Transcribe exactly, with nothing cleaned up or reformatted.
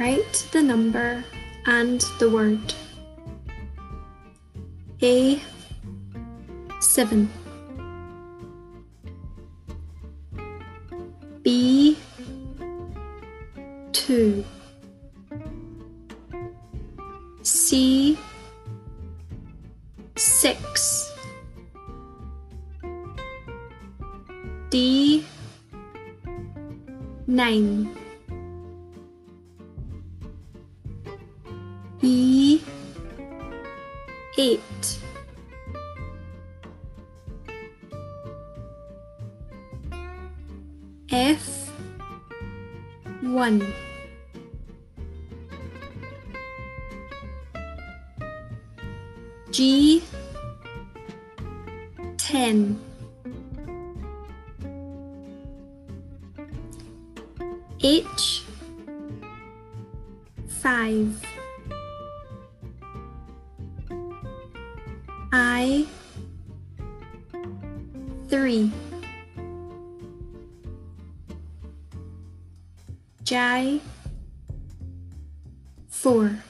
Write the number and the word. A, seven. B, two. C, six. D, nine. E, eight. F, one. G, ten. H, five. I, three. J, four.